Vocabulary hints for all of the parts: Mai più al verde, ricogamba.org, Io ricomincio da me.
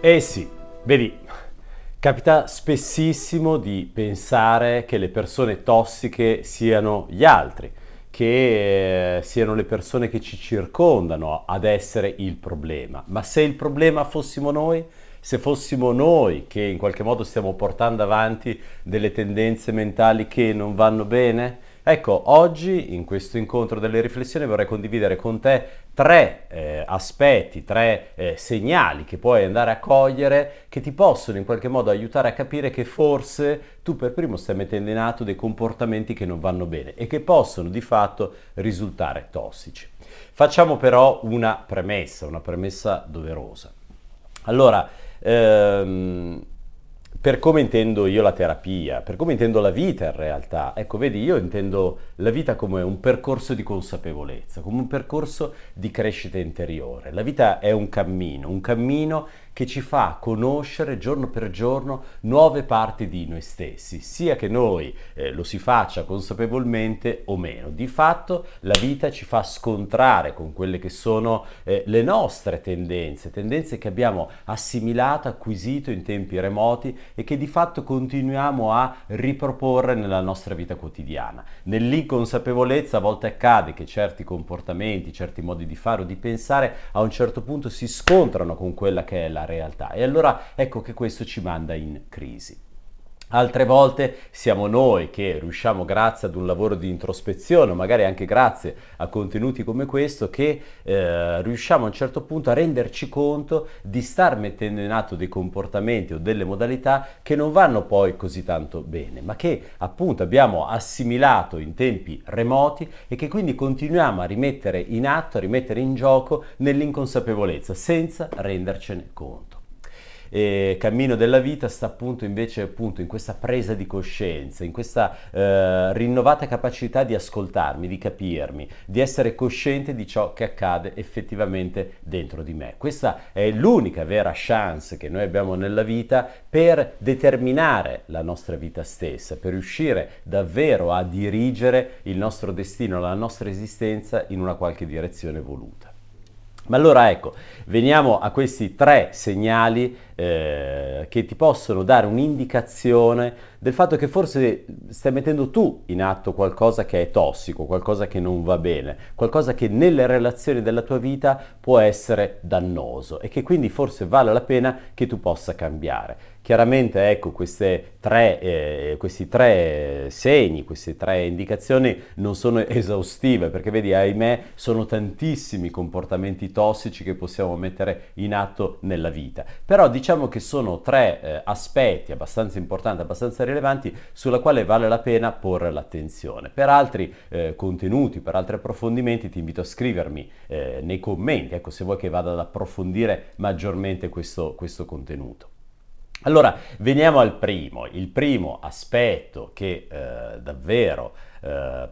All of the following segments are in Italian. Eh sì, vedi, capita spessissimo di pensare che le persone tossiche siano gli altri, che siano le persone che ci circondano ad essere il problema. Ma se il problema fossimo noi, se fossimo noi che in qualche modo stiamo portando avanti delle tendenze mentali che non vanno bene? Ecco, oggi in questo incontro delle riflessioni vorrei condividere con te tre segnali che puoi andare a cogliere, che ti possono in qualche modo aiutare a capire che forse tu per primo stai mettendo in atto dei comportamenti che non vanno bene e che possono di fatto risultare tossici. Facciamo però una premessa doverosa. Allora, per come intendo io la terapia, per come intendo la vita in realtà, ecco vedi, io intendo la vita come un percorso di consapevolezza, come un percorso di crescita interiore. La vita è un cammino che ci fa conoscere giorno per giorno nuove parti di noi stessi, sia che noi lo si faccia consapevolmente o meno. Di fatto la vita ci fa scontrare con quelle che sono le nostre tendenze che abbiamo assimilato, acquisito in tempi remoti e che di fatto continuiamo a riproporre nella nostra vita quotidiana. Nell'inconsapevolezza a volte accade che certi comportamenti, certi modi di fare o di pensare a un certo punto si scontrano con quella che è la realtà, e allora ecco che questo ci manda in crisi. Altre volte siamo noi che riusciamo, grazie ad un lavoro di introspezione, magari anche grazie a contenuti come questo, che riusciamo a un certo punto a renderci conto di star mettendo in atto dei comportamenti o delle modalità che non vanno poi così tanto bene, ma che appunto abbiamo assimilato in tempi remoti e che quindi continuiamo a rimettere in atto, a rimettere in gioco nell'inconsapevolezza senza rendercene conto. E cammino della vita sta appunto in questa presa di coscienza, in questa rinnovata capacità di ascoltarmi, di capirmi, di essere cosciente di ciò che accade effettivamente dentro di me. Questa è l'unica vera chance che noi abbiamo nella vita per determinare la nostra vita stessa, per riuscire davvero a dirigere il nostro destino, la nostra esistenza in una qualche direzione voluta. Ma allora ecco, veniamo a questi tre segnali che ti possono dare un'indicazione del fatto che forse stai mettendo tu in atto qualcosa che è tossico, qualcosa che non va bene, qualcosa che nelle relazioni della tua vita può essere dannoso e che quindi forse vale la pena che tu possa cambiare. Chiaramente ecco, queste tre indicazioni non sono esaustive, perché vedi, ahimè, sono tantissimi comportamenti tossici che possiamo mettere in atto nella vita. Però diciamo che sono tre aspetti abbastanza importanti, abbastanza rilevanti, sulla quale vale la pena porre l'attenzione. Per altri contenuti, per altri approfondimenti ti invito a scrivermi nei commenti, ecco, se vuoi che vada ad approfondire maggiormente questo contenuto. Allora, veniamo al primo. Il primo aspetto che davvero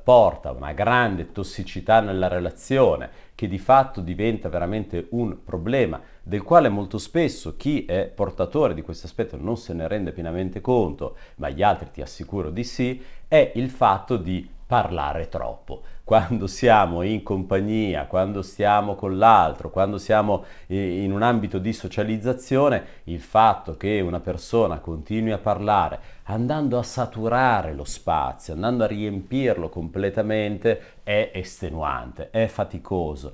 porta una grande tossicità nella relazione, che di fatto diventa veramente un problema, del quale molto spesso chi è portatore di questo aspetto non se ne rende pienamente conto, ma gli altri ti assicuro di sì, è il fatto di parlare troppo. Quando siamo in compagnia, quando stiamo con l'altro, quando siamo in un ambito di socializzazione, il fatto che una persona continui a parlare, andando a saturare lo spazio, andando a riempirlo completamente, è estenuante, è faticoso,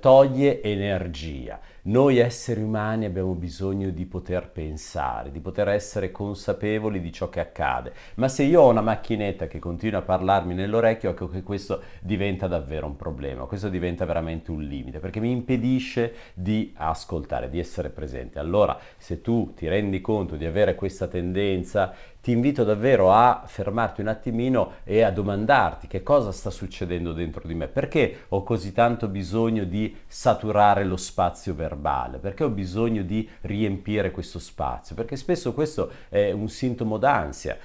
toglie energia. Noi esseri umani abbiamo bisogno di poter pensare, di poter essere consapevoli di ciò che accade, ma se io ho una macchinetta che continua a parlarmi nell'orecchio, ecco che questo diventa davvero un problema, questo diventa veramente un limite, perché mi impedisce di ascoltare, di essere presente. Allora, se tu ti rendi conto di avere questa tendenza, ti invito davvero a fermarti un attimino e a domandarti che cosa sta succedendo dentro di me, perché ho così tanto bisogno di saturare lo spazio verbale, perché ho bisogno di riempire questo spazio, perché spesso questo è un sintomo d'ansia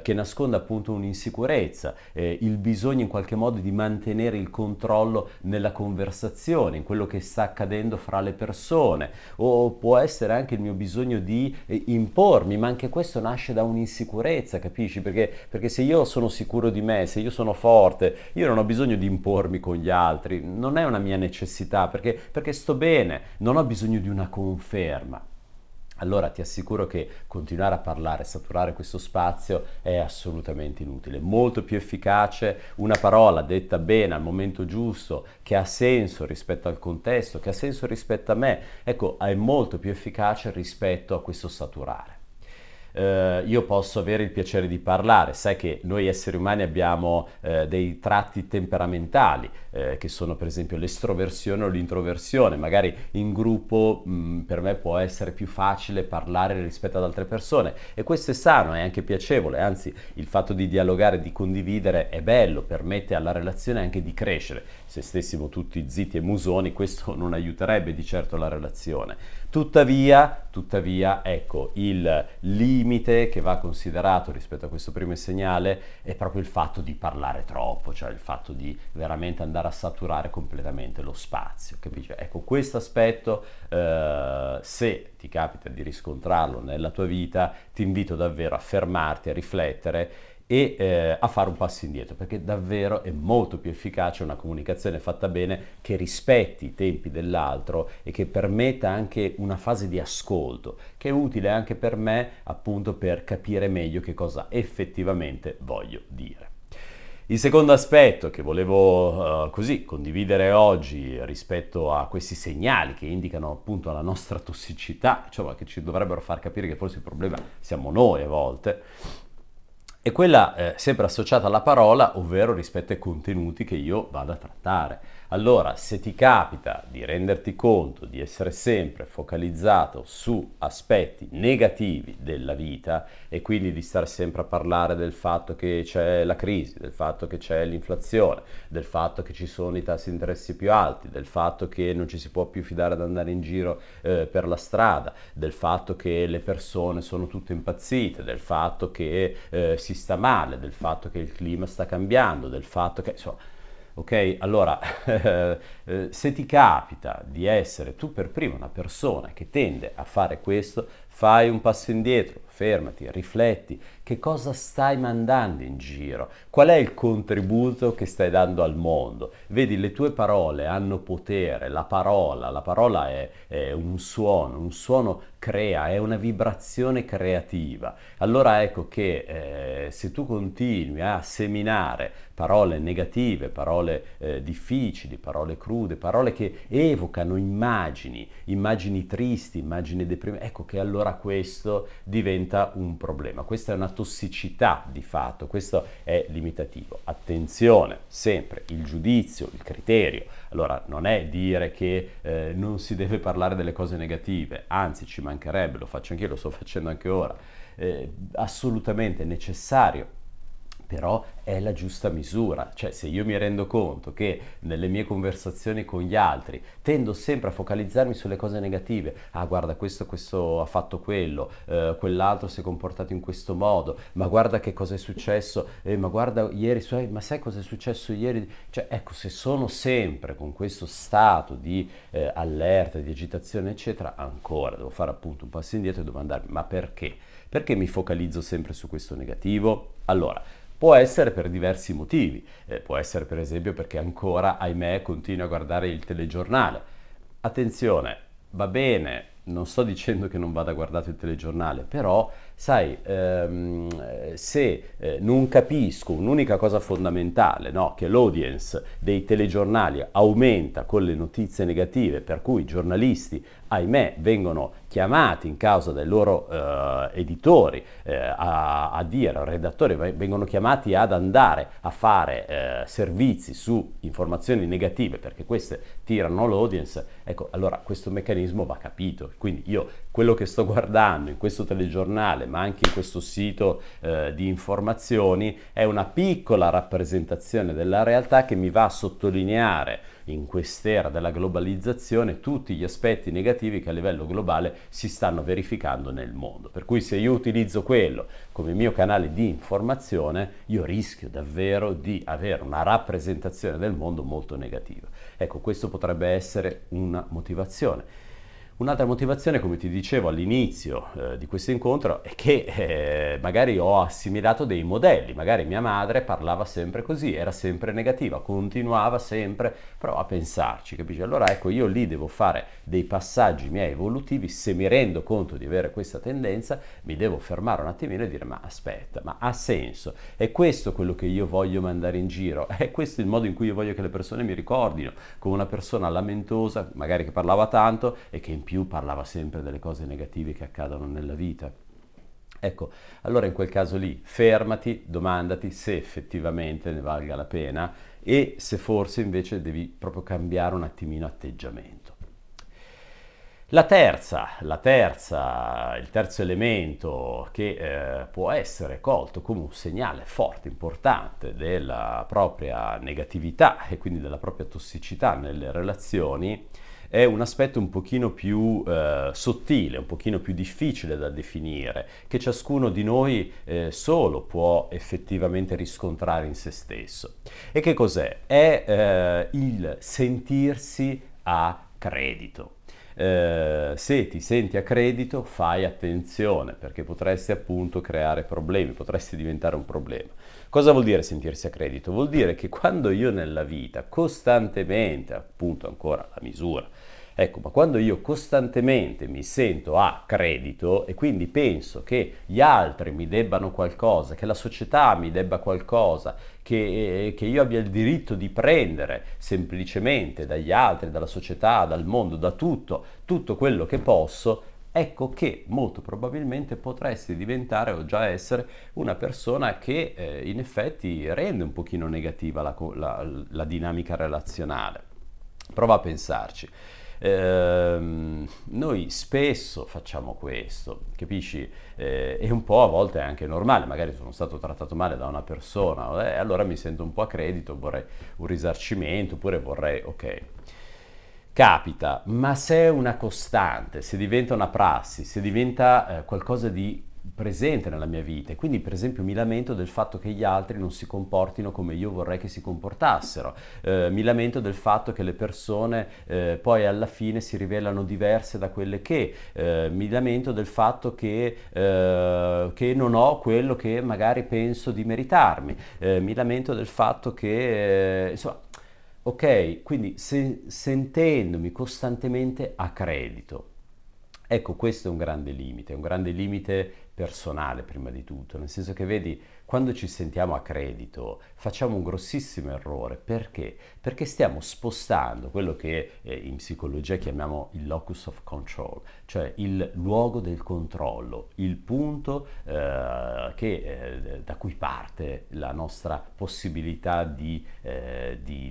che nasconde appunto un'insicurezza, il bisogno in qualche modo di mantenere il controllo nella conversazione, in quello che sta accadendo fra le persone, o può essere anche il mio bisogno di impormi, ma anche questo nasce da un'insicurezza. Capisci? Perché se io sono sicuro di me, se io sono forte, io non ho bisogno di impormi con gli altri, non è una mia necessità, perché sto bene, non ho bisogno di una conferma. allora ti assicuro che continuare a parlare, saturare questo spazio è assolutamente inutile. Molto più efficace una parola detta bene al momento giusto, che ha senso rispetto al contesto, che ha senso rispetto a me, ecco, è molto più efficace rispetto a questo saturare. Io posso avere il piacere di parlare, sai che noi esseri umani abbiamo dei tratti temperamentali che sono per esempio l'estroversione o l'introversione, magari in gruppo per me può essere più facile parlare rispetto ad altre persone e questo è sano, è anche piacevole, anzi il fatto di dialogare, di condividere è bello, permette alla relazione anche di crescere. Se stessimo tutti zitti e musoni questo non aiuterebbe di certo la relazione. Tuttavia, ecco, il limite che va considerato rispetto a questo primo segnale è proprio il fatto di parlare troppo, cioè il fatto di veramente andare a saturare completamente lo spazio, capisci? Ecco, questo aspetto, se ti capita di riscontrarlo nella tua vita, ti invito davvero a fermarti, a riflettere e a fare un passo indietro, perché davvero è molto più efficace una comunicazione fatta bene che rispetti i tempi dell'altro e che permetta anche una fase di ascolto che è utile anche per me, appunto, per capire meglio che cosa effettivamente voglio dire. Il secondo aspetto che volevo così condividere oggi rispetto a questi segnali che indicano appunto la nostra tossicità, cioè che ci dovrebbero far capire che forse il problema siamo noi a volte, e quella sempre associata alla parola, ovvero rispetto ai contenuti che io vado a trattare. Allora, se ti capita di renderti conto di essere sempre focalizzato su aspetti negativi della vita e quindi di stare sempre a parlare del fatto che c'è la crisi, del fatto che c'è l'inflazione, del fatto che ci sono i tassi di interessi più alti, del fatto che non ci si può più fidare ad andare in giro per la strada, del fatto che le persone sono tutte impazzite, del fatto che si sta male, del fatto che il clima sta cambiando, del fatto che insomma, ok? Allora se ti capita di essere tu per prima una persona che tende a fare questo, fai un passo indietro, fermati, rifletti che cosa stai mandando in giro, qual è il contributo che stai dando al mondo. Vedi, le tue parole hanno potere, la parola è un suono crea, è una vibrazione creativa. Allora ecco che se tu continui a seminare parole negative, parole difficili, parole crude, parole che evocano immagini tristi, immagini deprimenti, ecco che allora questo diventa un problema. Questa è una tossicità di fatto, questo è limitativo. Attenzione, sempre il giudizio, il criterio. Allora non è dire che non si deve parlare delle cose negative, anzi ci mancherebbe, lo faccio anch'io, lo sto facendo anche ora, assolutamente necessario, però è la giusta misura. Cioè, se io mi rendo conto che nelle mie conversazioni con gli altri tendo sempre a focalizzarmi sulle cose negative, ah guarda questo ha fatto quello, quell'altro si è comportato in questo modo, ma guarda che cosa è successo, ma guarda ieri, ma sai cosa è successo ieri, cioè ecco, se sono sempre con questo stato di allerta, di agitazione eccetera, ancora devo fare appunto un passo indietro e domandarmi ma perché mi focalizzo sempre su questo negativo? Allora, può essere per diversi motivi, può essere per esempio perché ancora, ahimè, continuo a guardare il telegiornale. Attenzione, va bene, non sto dicendo che non vada guardato il telegiornale, però sai, se non capisco un'unica cosa fondamentale, no? Che l'audience dei telegiornali aumenta con le notizie negative, per cui i giornalisti, ahimè, vengono chiamati in causa dai loro editori a dire, redattori, vengono chiamati ad andare a fare servizi su informazioni negative perché queste tirano l'audience, ecco, allora questo meccanismo va capito. Quindi io quello che sto guardando in questo telegiornale, ma anche in questo sito di informazioni, è una piccola rappresentazione della realtà che mi va a sottolineare in quest'era della globalizzazione tutti gli aspetti negativi che a livello globale si stanno verificando nel mondo. Per cui se io utilizzo quello come mio canale di informazione, io rischio davvero di avere una rappresentazione del mondo molto negativa. Ecco, questo potrebbe essere una motivazione. Un'altra motivazione, come ti dicevo all'inizio di questo incontro, è che magari ho assimilato dei modelli, magari mia madre parlava sempre così, era sempre negativa, continuava sempre, prova a pensarci, capisci? Allora ecco, io lì devo fare dei passaggi miei evolutivi, se mi rendo conto di avere questa tendenza mi devo fermare un attimino e dire ma aspetta, ma ha senso? È questo quello che io voglio mandare in giro? È questo il modo in cui io voglio che le persone mi ricordino, come una persona lamentosa, magari che parlava tanto e che in più parlava sempre delle cose negative che accadono nella vita. Ecco, allora in quel caso lì fermati, domandati se effettivamente ne valga la pena e se forse invece devi proprio cambiare un attimino atteggiamento. Il terzo elemento che può essere colto come un segnale forte, importante della propria negatività e quindi della propria tossicità nelle relazioni, è un aspetto un pochino più sottile, un pochino più difficile da definire, che ciascuno di noi solo può effettivamente riscontrare in se stesso. E che cos'è? È il sentirsi a credito. Se ti senti a credito fai attenzione, perché potresti appunto creare problemi, potresti diventare un problema. Cosa vuol dire sentirsi a credito? Vuol dire che quando io nella vita costantemente, appunto ancora la misura, ecco, ma quando io costantemente mi sento a credito e quindi penso che gli altri mi debbano qualcosa, che la società mi debba qualcosa, che io abbia il diritto di prendere semplicemente dagli altri, dalla società, dal mondo, da tutto quello che posso, ecco che molto probabilmente potresti diventare o già essere una persona che in effetti rende un pochino negativa la dinamica relazionale. Prova a pensarci. Noi spesso facciamo questo, capisci? E un po' a volte è anche normale, magari sono stato trattato male da una persona, allora mi sento un po' a credito, vorrei un risarcimento, oppure vorrei, ok. Capita, ma se è una costante, se diventa una prassi, se diventa qualcosa di presente nella mia vita, e quindi per esempio mi lamento del fatto che gli altri non si comportino come io vorrei che si comportassero, mi lamento del fatto che le persone poi alla fine si rivelano diverse da quelle che, mi lamento del fatto che non ho quello che magari penso di meritarmi, mi lamento del fatto che insomma. Ok, quindi sentendomi costantemente a credito. Ecco, questo è un grande limite personale prima di tutto, nel senso che vedi, quando ci sentiamo a credito facciamo un grossissimo errore. Perché? Perché stiamo spostando quello che in psicologia chiamiamo il locus of control, cioè il luogo del controllo, il punto da cui parte la nostra possibilità di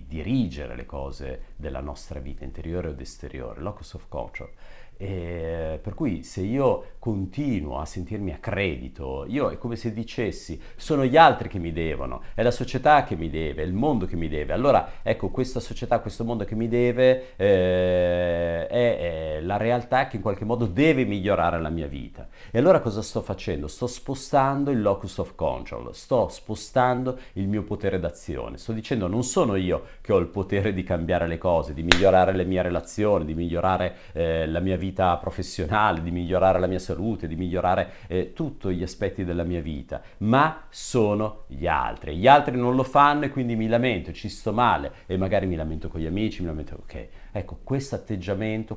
dirigere le cose della nostra vita, interiore o esteriore, locus of control. Per cui se io continuo a sentirmi a credito, io è come se dicessi sono gli altri che mi devono, è la società che mi deve, è il mondo che mi deve. Allora ecco, questa società, questo mondo che mi deve è la realtà che in qualche modo deve migliorare la mia vita. E allora cosa sto facendo? Sto spostando il locus of control, sto spostando il mio potere d'azione, sto dicendo non sono io che ho il potere di cambiare le cose, di migliorare le mie relazioni, di migliorare la mia vita professionale, di migliorare la mia salute, di migliorare tutti gli aspetti della mia vita, ma sono gli altri. Gli altri non lo fanno e quindi mi lamento, ci sto male e magari mi lamento con gli amici, mi lamento. Ok, ecco, questo atteggiamento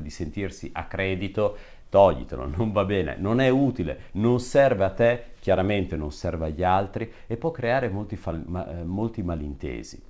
di sentirsi a credito, toglitelo, non va bene, non è utile, non serve a te, chiaramente non serve agli altri e può creare molti malintesi.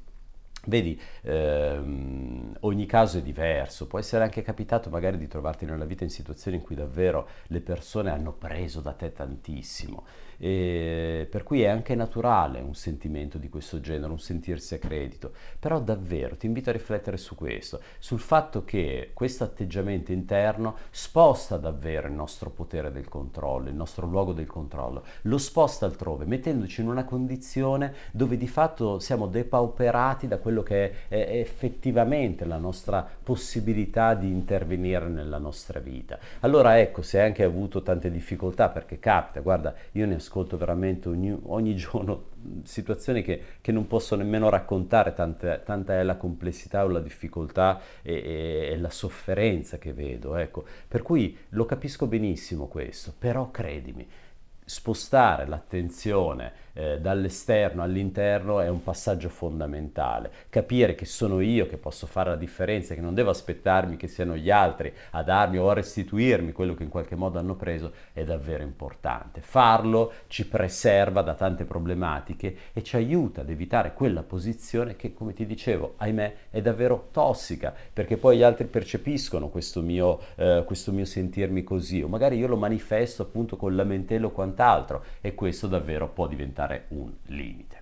Vedi, ogni caso è diverso, può essere anche capitato magari di trovarti nella vita in situazioni in cui davvero le persone hanno preso da te tantissimo, e per cui è anche naturale un sentimento di questo genere, un sentirsi a credito, però davvero ti invito a riflettere su questo, sul fatto che questo atteggiamento interno sposta davvero il nostro potere del controllo, il nostro luogo del controllo, lo sposta altrove, mettendoci in una condizione dove di fatto siamo depauperati da quello quello che è effettivamente la nostra possibilità di intervenire nella nostra vita. Allora ecco, se anche hai avuto tante difficoltà, perché capita, guarda, io ne ascolto veramente ogni giorno situazioni che non posso nemmeno raccontare, tanta è la complessità o la difficoltà e la sofferenza che vedo, ecco. Per cui lo capisco benissimo questo, però credimi, spostare l'attenzione dall'esterno all'interno è un passaggio fondamentale. Capire che sono io che posso fare la differenza, che non devo aspettarmi che siano gli altri a darmi o a restituirmi quello che in qualche modo hanno preso, è davvero importante. Farlo ci preserva da tante problematiche e ci aiuta ad evitare quella posizione che, come ti dicevo, ahimè, è davvero tossica, perché poi gli altri percepiscono questo mio sentirmi così, o magari io lo manifesto appunto con lamentelo altro, e questo davvero può diventare un limite.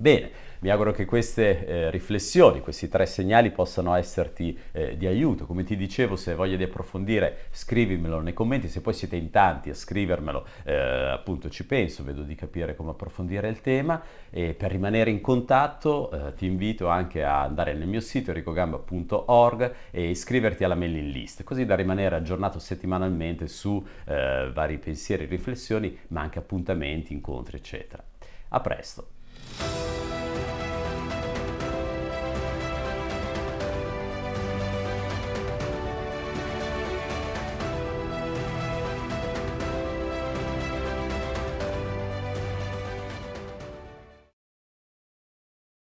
Bene, mi auguro che queste riflessioni, questi 3 segnali possano esserti di aiuto. Come ti dicevo, se hai voglia di approfondire, scrivimelo nei commenti. Se poi siete in tanti a scrivermelo, appunto ci penso, vedo di capire come approfondire il tema. E per rimanere in contatto ti invito anche a andare nel mio sito ricogamba.org e iscriverti alla mailing list, così da rimanere aggiornato settimanalmente su vari pensieri, riflessioni, ma anche appuntamenti, incontri, eccetera. A presto!